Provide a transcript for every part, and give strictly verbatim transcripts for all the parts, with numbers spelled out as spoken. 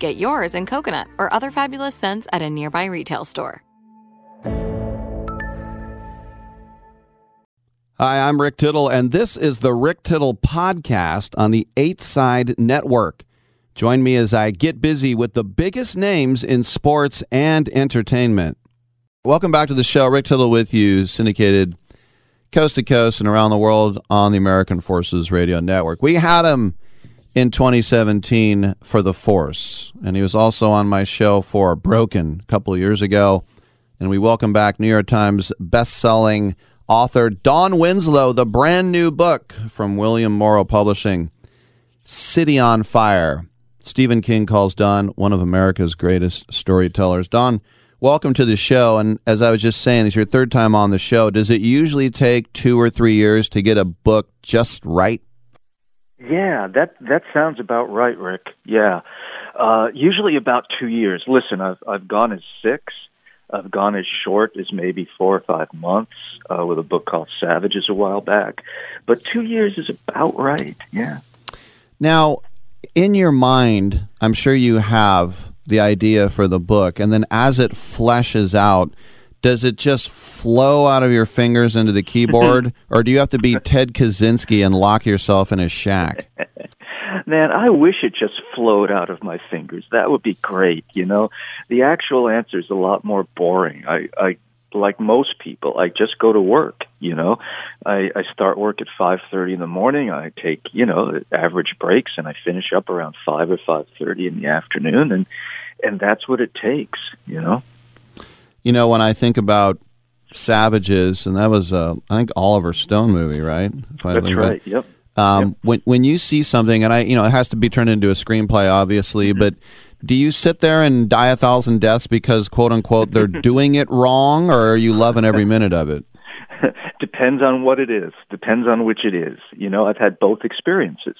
Get yours in coconut or other fabulous scents at a nearby retail store. Hi, I'm Rick Tittle, and this is the Rick Tittle Podcast on the Eight Side Network. Join me as I get busy with the biggest names in sports and entertainment. Welcome back to the show. Rick Tittle with you, syndicated coast to coast and around the world on the American Forces Radio Network. We had him in twenty seventeen for The Force, and he was also on my show for Broken a couple of years ago. And we welcome back New York Times best-selling author Don Winslow, the brand new book from William Morrow Publishing, City on Fire. Stephen King calls Don one of America's greatest storytellers. Don, welcome to the show. And as I was just saying, it's your third time on the show. Does it usually take two or three years to get a book just right? Yeah, that that sounds about right, Rick. Yeah. Uh, usually about two years. Listen, I've I've gone as six. I've gone as short as maybe four or five months uh, with a book called Savages a while back. But two years is about right, yeah. Now, in your mind, I'm sure you have the idea for the book, and then as it fleshes out, does it just flow out of your fingers into the keyboard, or do you have to be Ted Kaczynski and lock yourself in a shack? Man, I wish it just flowed out of my fingers. That would be great, you know. The actual answer is a lot more boring. I, I like most people, I just go to work, you know. I, I start work at five thirty in the morning. I take, you know, average breaks, and I finish up around five or five thirty in the afternoon, and, and that's what it takes, you know. You know, when I think about Savages, and that was, uh, I think, Oliver Stone movie, right? If I That's right, yep. Um, yep. When when you see something, and I, you know, it has to be turned into a screenplay, obviously, mm-hmm. but do you sit there and die a thousand deaths because, quote unquote, they're doing it wrong, or are you loving every minute of it? Depends on what it is. Depends on which it is. You know, I've had both experiences.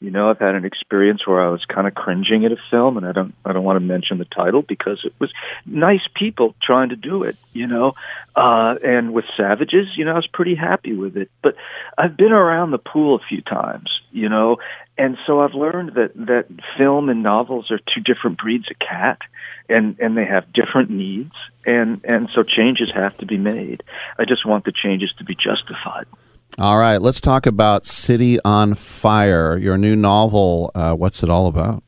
You know, I've had an experience where I was kind of cringing at a film, and I don't, I don't want to mention the title because it was nice people trying to do it, you know. Uh, and with Savages, you know, I was pretty happy with it. But I've been around the pool a few times, you know, and so I've learned that, that film and novels are two different breeds of cat, and, and they have different needs, and, and so changes have to be made. I just want the changes to be justified. All right, let's talk about City on Fire, your new novel. Uh, what's it all about?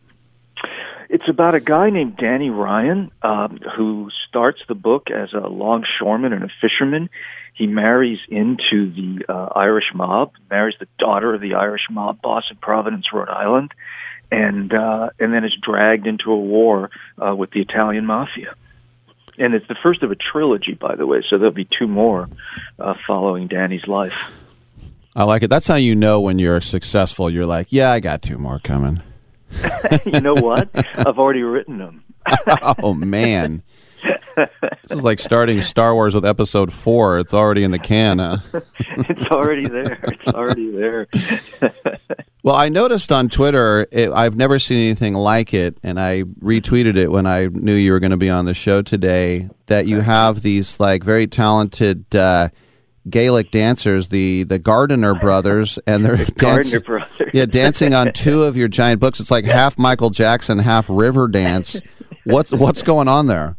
It's about a guy named Danny Ryan um, who starts the book as a longshoreman and a fisherman. He marries into the uh, Irish mob, marries the daughter of the Irish mob boss in Providence, Rhode Island, and, uh, and then is dragged into a war uh, with the Italian mafia. And it's the first of a trilogy, by the way, so there'll be two more uh, following Danny's life. I like it. That's how you know when you're successful. You're like, yeah, I got two more coming. You know what? I've already written them. Oh, man. This is like starting Star Wars with Episode four. It's already in the can, huh? It's already there. It's already there. Well, I noticed on Twitter, it, I've never seen anything like it, and I retweeted it when I knew you were going to be on the show today, that you have these like very talented uh, Gaelic dancers, the, the Gardiner brothers, and they're the Gardiner danc- brothers. Yeah, dancing on two of your giant books. It's like half Michael Jackson, half river dance. What's, what's going on there?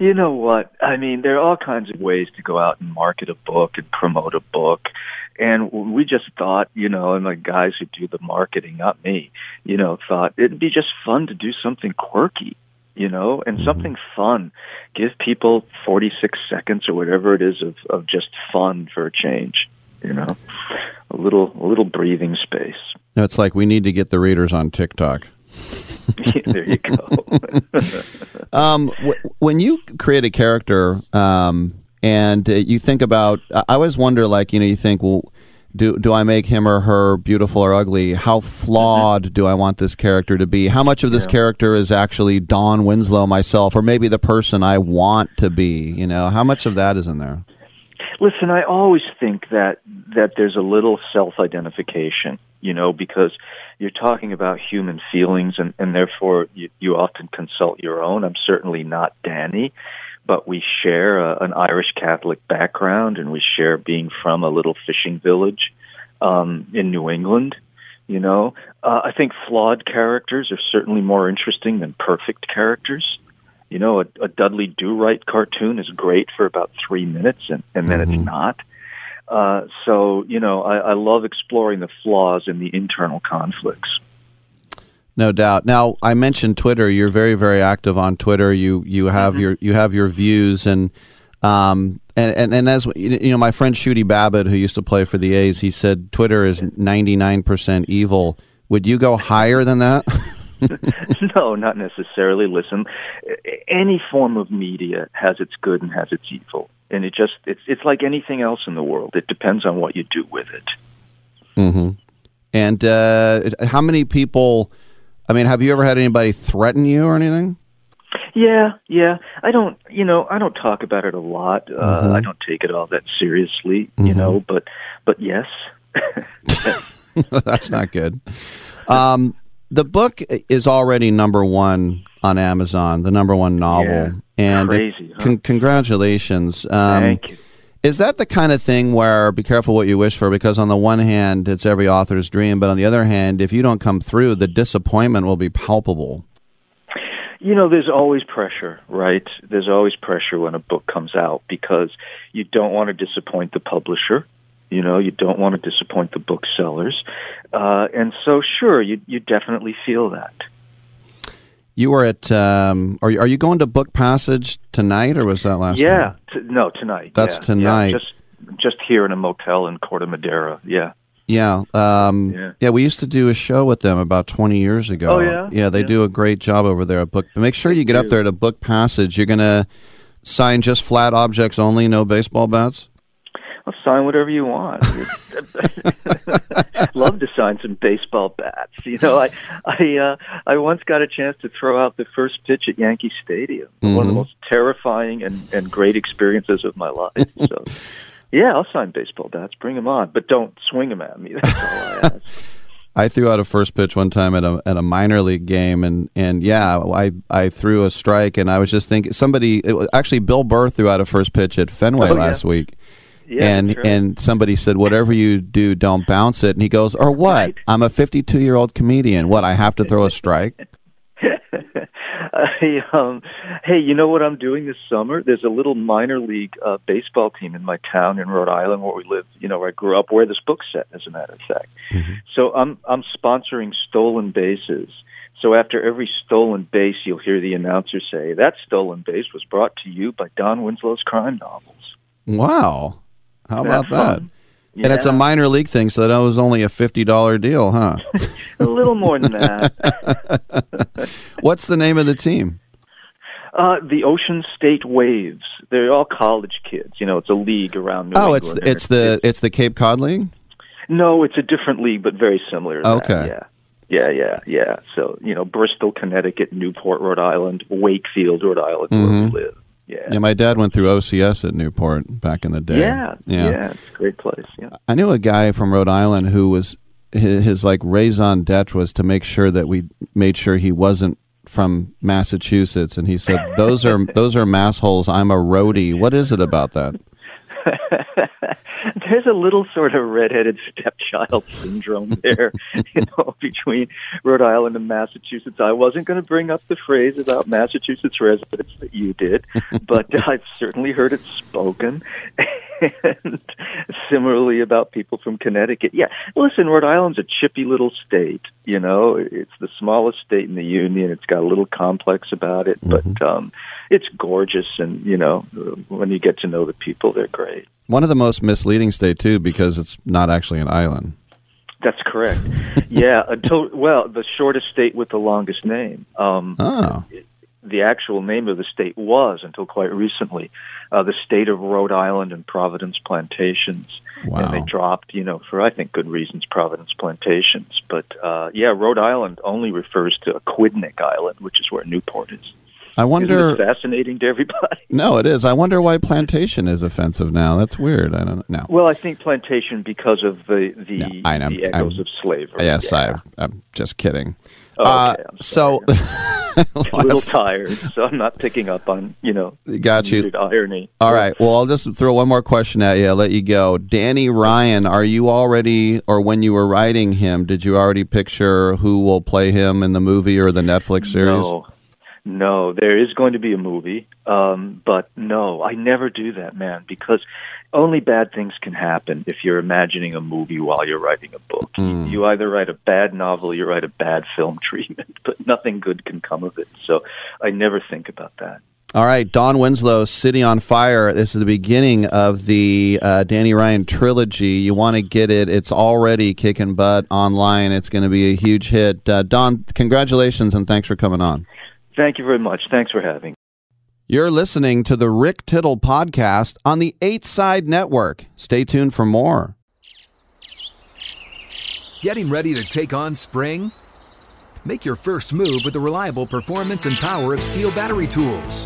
You know what? I mean, there are all kinds of ways to go out and market a book and promote a book. And we just thought, you know, and the guys who do the marketing, not me, you know, thought it'd be just fun to do something quirky, you know, and mm-hmm. something fun. Give people forty-six seconds or whatever it is of, of just fun for a change, you know, a little a little breathing space. No, it's like we need to get the readers on TikTok. There you go. um, w- when you create a character, um, and uh, you think about, I always wonder, like, you know, you think, well, do do I make him or her beautiful or ugly? How flawed mm-hmm. do I want this character to be? How much of this yeah. character is actually Don Winslow, myself, or maybe the person I want to be? You know, how much of that is in there? Listen, I always think that that there's a little self-identification, you know, because you're talking about human feelings, and, and therefore you, you often consult your own. I'm certainly not Danny, but we share a, an Irish Catholic background, and we share being from a little fishing village um, in New England. You know, uh, I think flawed characters are certainly more interesting than perfect characters. You know, a, a Dudley Do-Right cartoon is great for about three minutes, and, and then mm-hmm. it's not. Uh, so, you know, I, I love exploring the flaws and the internal conflicts. No doubt. Now, I mentioned Twitter. You're very, very active on Twitter. You you have mm-hmm. your you have your views, and um and, and, and as you know, my friend Shooty Babbitt, who used to play for the A's, he said Twitter is ninety-nine percent evil. Would you go higher than that? No, not necessarily. Listen, any form of media has its good and has its evil, and it just it's it's like anything else in the world. It depends on what you do with it. Mm-hmm. And uh, how many people? I mean, have you ever had anybody threaten you or anything? Yeah, yeah. I don't, you know, I don't talk about it a lot. Uh, mm-hmm. I don't take it all that seriously, mm-hmm. you know, but but yes. That's not good. Um, the book is already number one on Amazon, the number one novel. Yeah, and crazy, it, huh? con- congratulations. Um, Thank you. Is that the kind of thing where be careful what you wish for, because on the one hand, it's every author's dream, but on the other hand, if you don't come through, the disappointment will be palpable? You know, there's always pressure, right? There's always pressure when a book comes out, because you don't want to disappoint the publisher. You know, you don't want to disappoint the booksellers. Uh, and so, sure, you, you definitely feel that. You were at, um, are, you, are you going to Book Passage tonight, or was that last night? Yeah, t- no, tonight. That's yeah, tonight. Yeah, just, just here in a motel in Corte Madera, yeah. Yeah, um, yeah. Yeah, we used to do a show with them about twenty years ago. Oh, yeah? Yeah, they yeah. do a great job over there at Book. Make sure you get up there to Book Passage. You're going to sign just flat objects only, no baseball bats? I'll sign whatever you want. Love to sign some baseball bats. You know, I I, uh, I once got a chance to throw out the first pitch at Yankee Stadium. Mm-hmm. One of the most terrifying and, and great experiences of my life. So, yeah, I'll sign baseball bats. Bring them on, but don't swing them at me. That's all I ask. I threw out a first pitch one time at a at a minor league game, and, and yeah, I, I threw a strike, and I was just thinking somebody it was, actually Bill Burr threw out a first pitch at Fenway oh, last yeah. week. Yeah, and true. And somebody said, whatever you do, don't bounce it. And he goes, or what? Right. I'm a fifty-two-year-old comedian. What, I have to throw a strike? I, um, hey, you know what I'm doing this summer? There's a little minor league uh, baseball team in my town in Rhode Island where we live, you know, where I grew up, where this book's set, as a matter of fact. Mm-hmm. So I'm I'm sponsoring stolen bases. So after every stolen base, you'll hear the announcer say, that stolen base was brought to you by Don Winslow's crime novels. Wow. How about that? Yeah. And it's a minor league thing, so that was only a fifty dollars deal, huh? A little more than that. What's the name of the team? Uh, the Ocean State Waves. They're all college kids. You know, it's a league around New oh, England. Oh, it's it's the it's the Cape Cod League? No, it's a different league, but very similar to okay. that. Okay. Yeah, yeah, yeah. So, you know, Bristol, Connecticut, Newport, Rhode Island, Wakefield, Rhode Island, mm-hmm. where we live. Yeah. yeah, my dad went through O C S at Newport back in the day. Yeah, yeah, yeah it's a great place. Yeah. I knew a guy from Rhode Island who was his, his like raison d'etre was to make sure that we made sure he wasn't from Massachusetts, and he said, "Those are those are mass holes. I'm a roadie." What is it about that? There's a little sort of redheaded stepchild syndrome there, you know, between Rhode Island and Massachusetts. I wasn't going to bring up the phrase about Massachusetts residents that you did, but I've certainly heard it spoken. And similarly about people from Connecticut. Yeah, listen, Rhode Island's a chippy little state, you know. It's the smallest state in the union. It's got a little complex about it, mm-hmm. but um, it's gorgeous. And, you know, when you get to know the people, they're great. One of the most misleading state, too, because it's not actually an island. That's correct. yeah, to- well, the shortest state with the longest name. Um, oh. It, the actual name of the state was, until quite recently, uh, the state of Rhode Island and Providence Plantations. Wow. And they dropped, you know, for I think good reasons, Providence Plantations. But uh, yeah, Rhode Island only refers to Aquidneck Island, which is where Newport is. I wonder. Isn't it fascinating to everybody? No, it is. I wonder why plantation is offensive now. That's weird. I don't know. Well, I think plantation because of the the, no, I know, the echoes I'm, of slavery. Yes, yeah. I, I'm just kidding. Oh, okay. I'm sorry. So. a little tired, so I'm not picking up on, you know, got you. Irony. All right. Well, I'll just throw one more question at you. I'll let you go. Danny Ryan, are you already, or when you were writing him, did you already picture who will play him in the movie or the Netflix series? No. No, there is going to be a movie, um, but no, I never do that, man, because only bad things can happen if you're imagining a movie while you're writing a book. Mm. You either write a bad novel or you write a bad film treatment, but nothing good can come of it, so I never think about that. All right, Don Winslow, City on Fire. This is the beginning of the uh, Danny Ryan trilogy. You want to get it. It's already kicking butt online. It's going to be a huge hit. Uh, Don, congratulations, and thanks for coming on. Thank you very much. Thanks for having me. You're listening to the Rick Tittle Podcast on the Eight Side Network. Stay tuned for more. Getting ready to take on spring? Make your first move with the reliable performance and power of Stihl battery tools.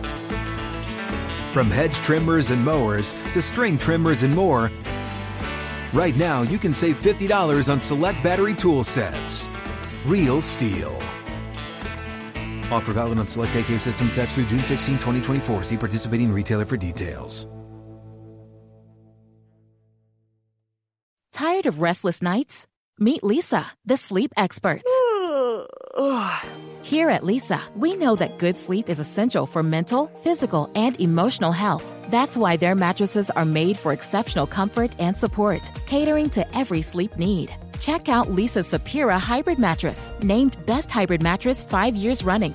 From hedge trimmers and mowers to string trimmers and more, right now you can save fifty dollars on select battery tool sets. Real Stihl. Offer valid on select A K system sets through June sixteenth, twenty twenty-four. See participating retailer for details. Tired of restless nights? Meet Leesa, the sleep experts. Here at Leesa, we know that good sleep is essential for mental, physical, and emotional health. That's why their mattresses are made for exceptional comfort and support, catering to every sleep need. Check out Leesa's Sapira Hybrid Mattress, named Best Hybrid Mattress five years running.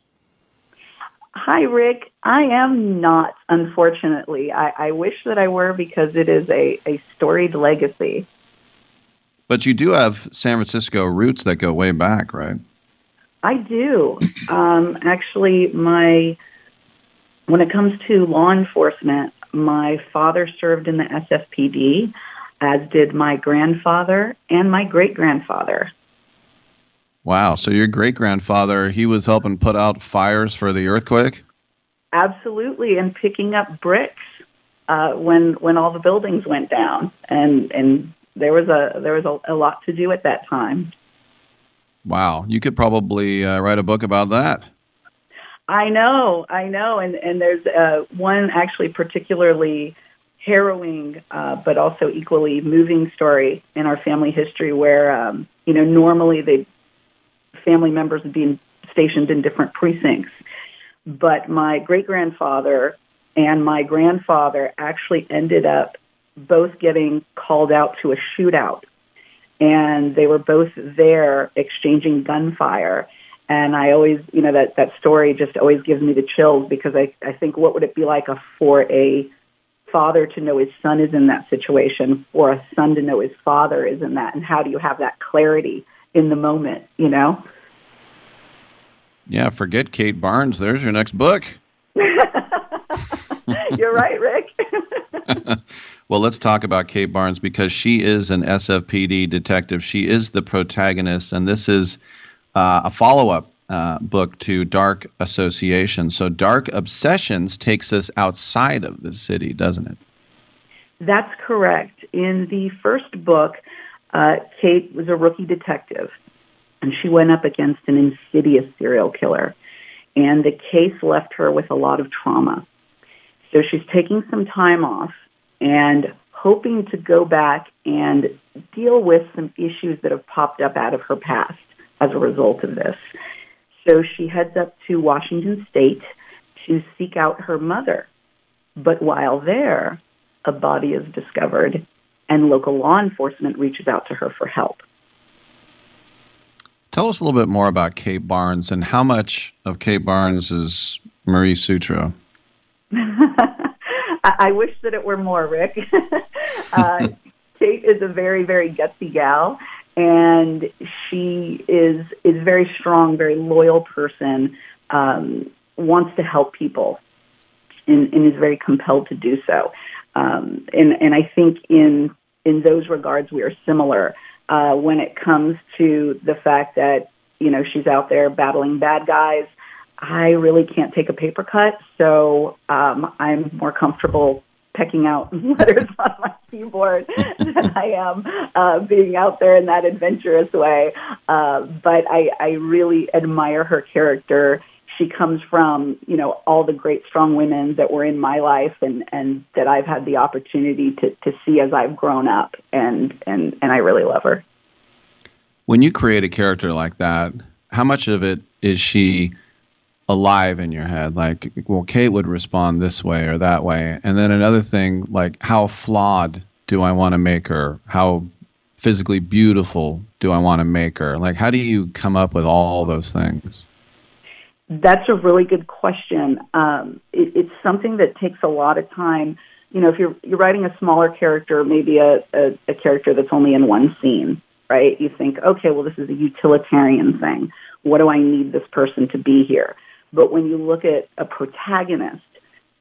Hi, Rick. I am not, unfortunately. I, I wish that I were, because it is a, a storied legacy. But you do have San Francisco roots that go way back, right? I do. Um, actually, my when it comes to law enforcement, my father served in the S F P D, as did my grandfather and my great-grandfather. Wow. So your great-grandfather, he was helping put out fires for the earthquake? Absolutely, and picking up bricks uh, when when all the buildings went down, and and. There was a there was a, a lot to do at that time. Wow. You could probably uh, write a book about that. I know, I know. And, and there's uh, one actually particularly harrowing, uh, but also equally moving story in our family history where, um, you know, normally the family members would be stationed in different precincts. But my great-grandfather and my grandfather actually ended up both getting called out to a shootout. And they were both there exchanging gunfire. And I always, you know, that, that story just always gives me the chills because I, I think what would it be like a, for a father to know his son is in that situation or a son to know his father is in that? And how do you have that clarity in the moment, you know? Yeah, forget Kate Barnes. There's your next book. You're right, Rick. Well, let's talk about Kate Barnes because she is an S F P D detective. She is the protagonist, and this is uh, a follow-up uh, book to Dark Associations. So Dark Obsessions takes us outside of the city, doesn't it? That's correct. In the first book, uh, Kate was a rookie detective, and she went up against an insidious serial killer. And the case left her with a lot of trauma. So she's taking some time off and hoping to go back and deal with some issues that have popped up out of her past as a result of this. So she heads up to Washington State to seek out her mother. But while there, a body is discovered, and local law enforcement reaches out to her for help. Tell us a little bit more about Kate Barnes and how much of Kate Barnes is Marie Sutro. I wish that it were more, Rick. uh, Kate is a very, very gutsy gal, and she is is very strong, very loyal person, um, wants to help people, and, and is very compelled to do so. Um, and, and I think in in those regards, we are similar. Uh, when it comes to the fact that, you know, she's out there battling bad guys, I really can't take a paper cut, so um, I'm more comfortable pecking out letters on my keyboard than I am uh, being out there in that adventurous way. Uh, but I, I really admire her character. She comes from, you know, all the great, strong women that were in my life and, and that I've had the opportunity to, to see as I've grown up, and, and, and I really love her. When you create a character like that, how much of it is she alive in your head? Like, well, Kate would respond this way or that way. And then another thing, like, how flawed do I want to make her? How physically beautiful do I want to make her? Like, how do you come up with all those things? That's a really good question. Um, it, it's something that takes a lot of time. You know, if you're you're writing a smaller character, maybe a, a, a character that's only in one scene, right? You think, okay, well, this is a utilitarian thing. What do I need this person to be here? But when you look at a protagonist,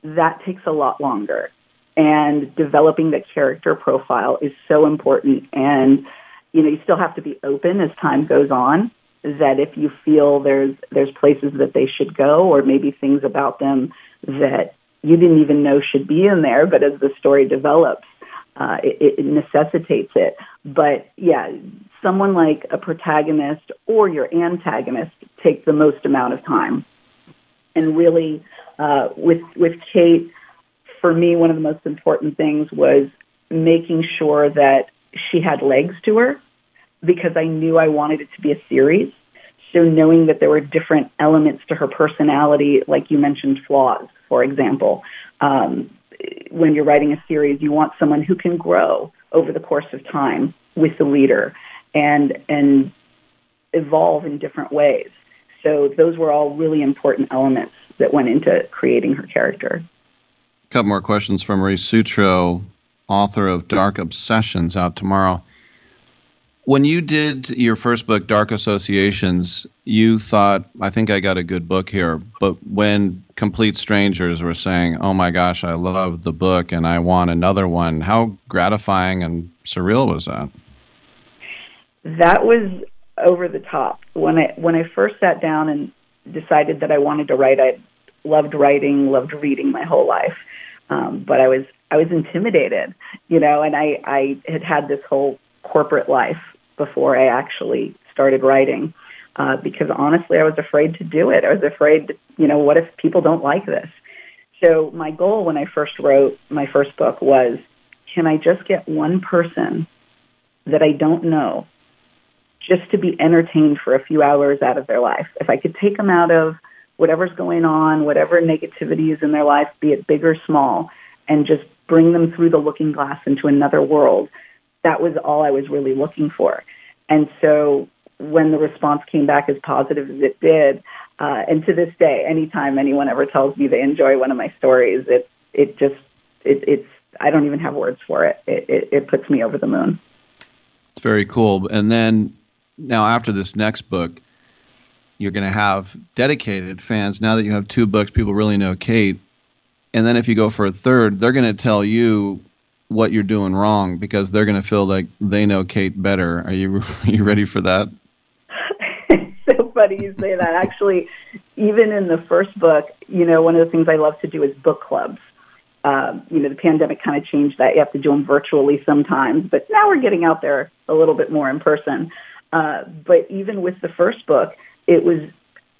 that takes a lot longer. And developing the character profile is so important. And, you know, you still have to be open as time goes on, that if you feel there's there's places that they should go or maybe things about them that you didn't even know should be in there, but as the story develops, uh, it, it necessitates it. But, yeah, someone like a protagonist or your antagonist take the most amount of time. And really, uh, with with Kate, for me, one of the most important things was making sure that she had legs to her, because I knew I wanted it to be a series. So knowing that there were different elements to her personality, like you mentioned, flaws, for example. Um, when you're writing a series, you want someone who can grow over the course of time with the leader and and evolve in different ways. So those were all really important elements that went into creating her character. A couple more questions from Marie Sutro, author of Dark Obsessions, out tomorrow. When you did your first book, Dark Associations, you thought, I think I got a good book here. But when complete strangers were saying, oh, my gosh, I love the book and I want another one, how gratifying and surreal was that? That was over the top. When I when I first sat down and decided that I wanted to write, I loved writing, loved reading my whole life. Um, but I was I was intimidated, you know, and I, I had had this whole corporate life before I actually started writing. uh, because honestly, I was afraid to do it. I was afraid, you know, what if people don't like this? So my goal when I first wrote my first book was, can I just get one person that I don't know just to be entertained for a few hours out of their life? If I could take them out of whatever's going on, whatever negativity is in their life, be it big or small, and just bring them through the looking glass into another world, that was all I was really looking for. And so when the response came back as positive as it did, uh, and to this day, anytime anyone ever tells me they enjoy one of my stories, it it just, it, it's, I don't even have words for it. It, it. it puts me over the moon. It's very cool. And then now after this next book, you're going to have dedicated fans. Now that you have two books, people really know Kate. And then if you go for a third, they're going to tell you what you're doing wrong because they're going to feel like they know Kate better. Are you are you ready for that? It's so funny you say that. Actually, even in the first book, you know, one of the things I love to do is book clubs. Um, you know, the pandemic kind of changed that. You have to do them virtually sometimes, but now we're getting out there a little bit more in person. Uh, but even with the first book, it was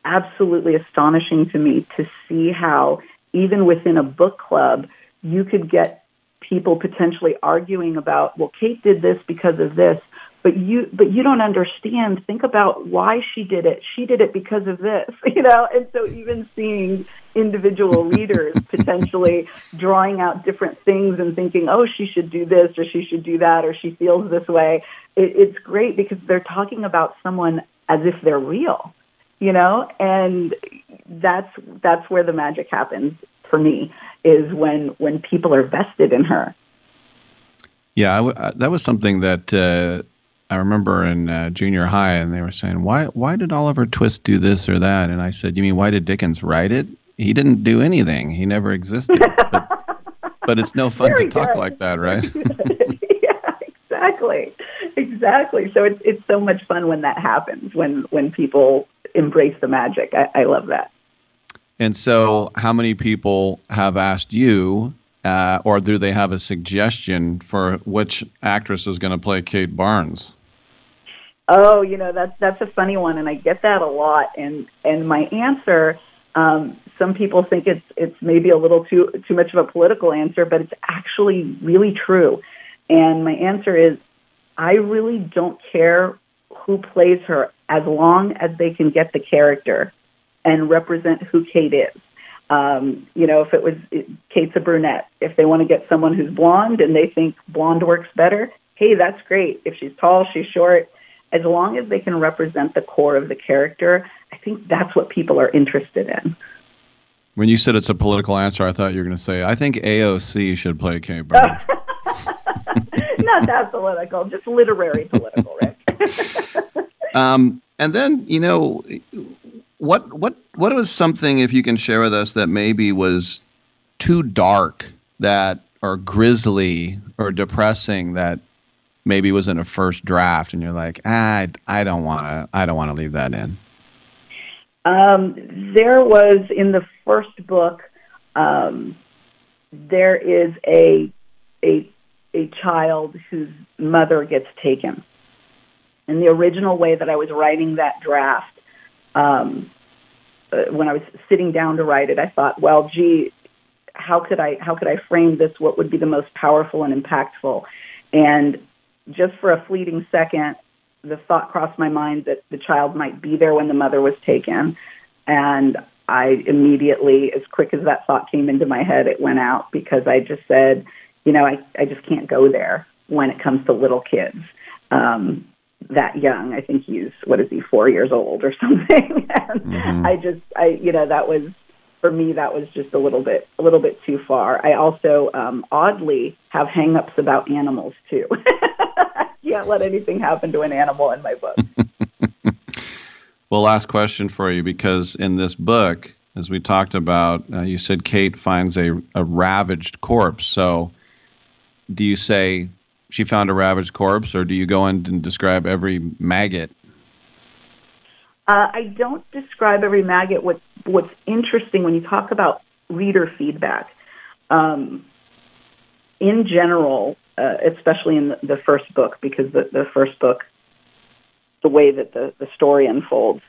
absolutely astonishing to me to see how even within a book club, you could get people potentially arguing about, well, Kate did this because of this, but you but you don't understand. Think about why she did it. She did it because of this, you know? And so even seeing individual leaders potentially drawing out different things and thinking, oh, she should do this or she should do that or she feels this way, it, it's great because they're talking about someone as if they're real, you know? And that's that's where the magic happens for me, is when when people are vested in her. Yeah, I w- I, that was something that... Uh... I remember in uh, junior high, and they were saying, why why did Oliver Twist do this or that? And I said, you mean, why did Dickens write it? He didn't do anything. He never existed. But, but it's no fun to talk like that, right? Yeah, exactly. Exactly. So it's it's so much fun when that happens, when, when people embrace the magic. I, I love that. And so how many people have asked you, Uh, or do they have a suggestion for which actress is going to play Kate Barnes? Oh, you know, that's that's a funny one, and I get that a lot. And and my answer, um, some people think it's it's maybe a little too too much of a political answer, but it's actually really true. And my answer is, I really don't care who plays her as long as they can get the character and represent who Kate is. Um, you know, if it was it, Kate's a brunette, if they want to get someone who's blonde and they think blonde works better, hey, that's great. If she's tall, she's short, as long as they can represent the core of the character, I think that's what people are interested in. When you said it's a political answer, I thought you were going to say, I think A O C should play Kate Barnes. Not that political, just literary political, Rick. um, and then, you know... What what what was something, if you can share with us, that maybe was too dark that or grisly or depressing that maybe was in a first draft and you're like, ah, I I don't want to I don't want to leave that in. Um, there was in the first book, um, there is a a a child whose mother gets taken. In the original way that I was writing that draft, Um, when I was sitting down to write it, I thought, well, gee, how could I, how could I frame this? What would be the most powerful and impactful? And just for a fleeting second, the thought crossed my mind that the child might be there when the mother was taken. And I immediately, as quick as that thought came into my head, it went out because I just said, you know, I, I just can't go there when it comes to little kids. Um, that young. I think he's, what is he, four years old or something. And mm-hmm. I just, I, you know, that was, for me, that was just a little bit, a little bit too far. I also, um, oddly have hangups about animals too. I can't let anything happen to an animal in my book. Well, last question for you, because in this book, as we talked about, uh, you said Kate finds a, a ravaged corpse. So do you say, she found a ravaged corpse, or do you go in and describe every maggot? Uh, I don't describe every maggot. What, what's interesting when you talk about reader feedback, um, in general, uh, especially in the, the first book, because the, the first book the way that the, the story unfolds,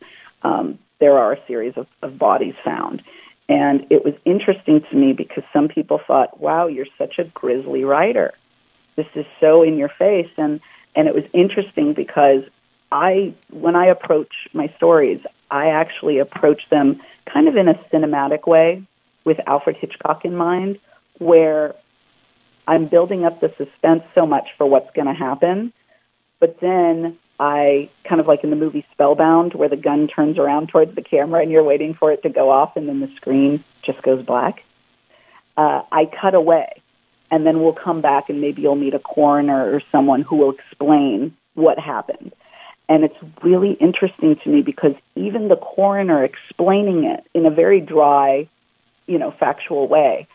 um, there are a series of, of bodies found. And it was interesting to me because some people thought, wow, you're such a grisly writer. This is so in your face. And, and it was interesting because I, when I approach my stories, I actually approach them kind of in a cinematic way with Alfred Hitchcock in mind, where I'm building up the suspense so much for what's going to happen, but then I, kind of like in the movie Spellbound, where the gun turns around towards the camera and you're waiting for it to go off and then the screen just goes black, uh, I cut away. And then we'll come back and maybe you'll meet a coroner or someone who will explain what happened. And it's really interesting to me because even the coroner explaining it in a very dry, you know, factual way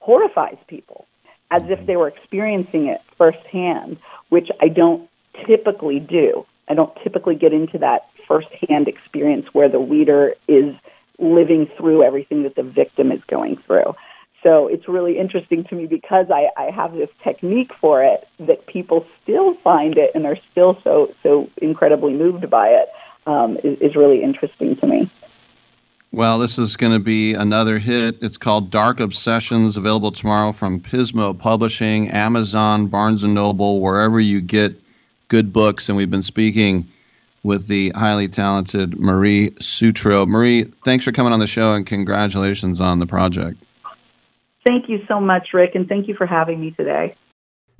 horrifies people as if they were experiencing it firsthand, which I don't typically do. I don't typically get into that firsthand experience where the reader is living through everything that the victim is going through. So it's really interesting to me because I, I have this technique for it that people still find it and are still so so incredibly moved by it, um, is, is really interesting to me. Well, this is going to be another hit. It's called Dark Obsessions, available tomorrow from Pismo Publishing, Amazon, Barnes and Noble, wherever you get good books. And we've been speaking with the highly talented Marie Sutro. Marie, thanks for coming on the show and congratulations on the project. Thank you so much, Rick, and thank you for having me today.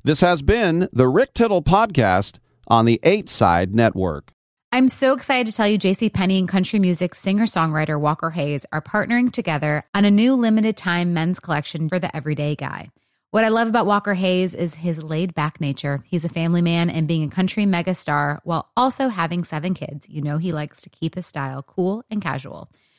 This has been the Rick Tittle Podcast on the Eight Side Network. I'm so excited to tell you JCPenney and country music singer-songwriter Walker Hayes are partnering together on a new limited-time men's collection for the everyday guy. What I love about Walker Hayes is his laid-back nature. He's a family man and being a country megastar while also having seven kids. You know he likes to keep his style cool and casual.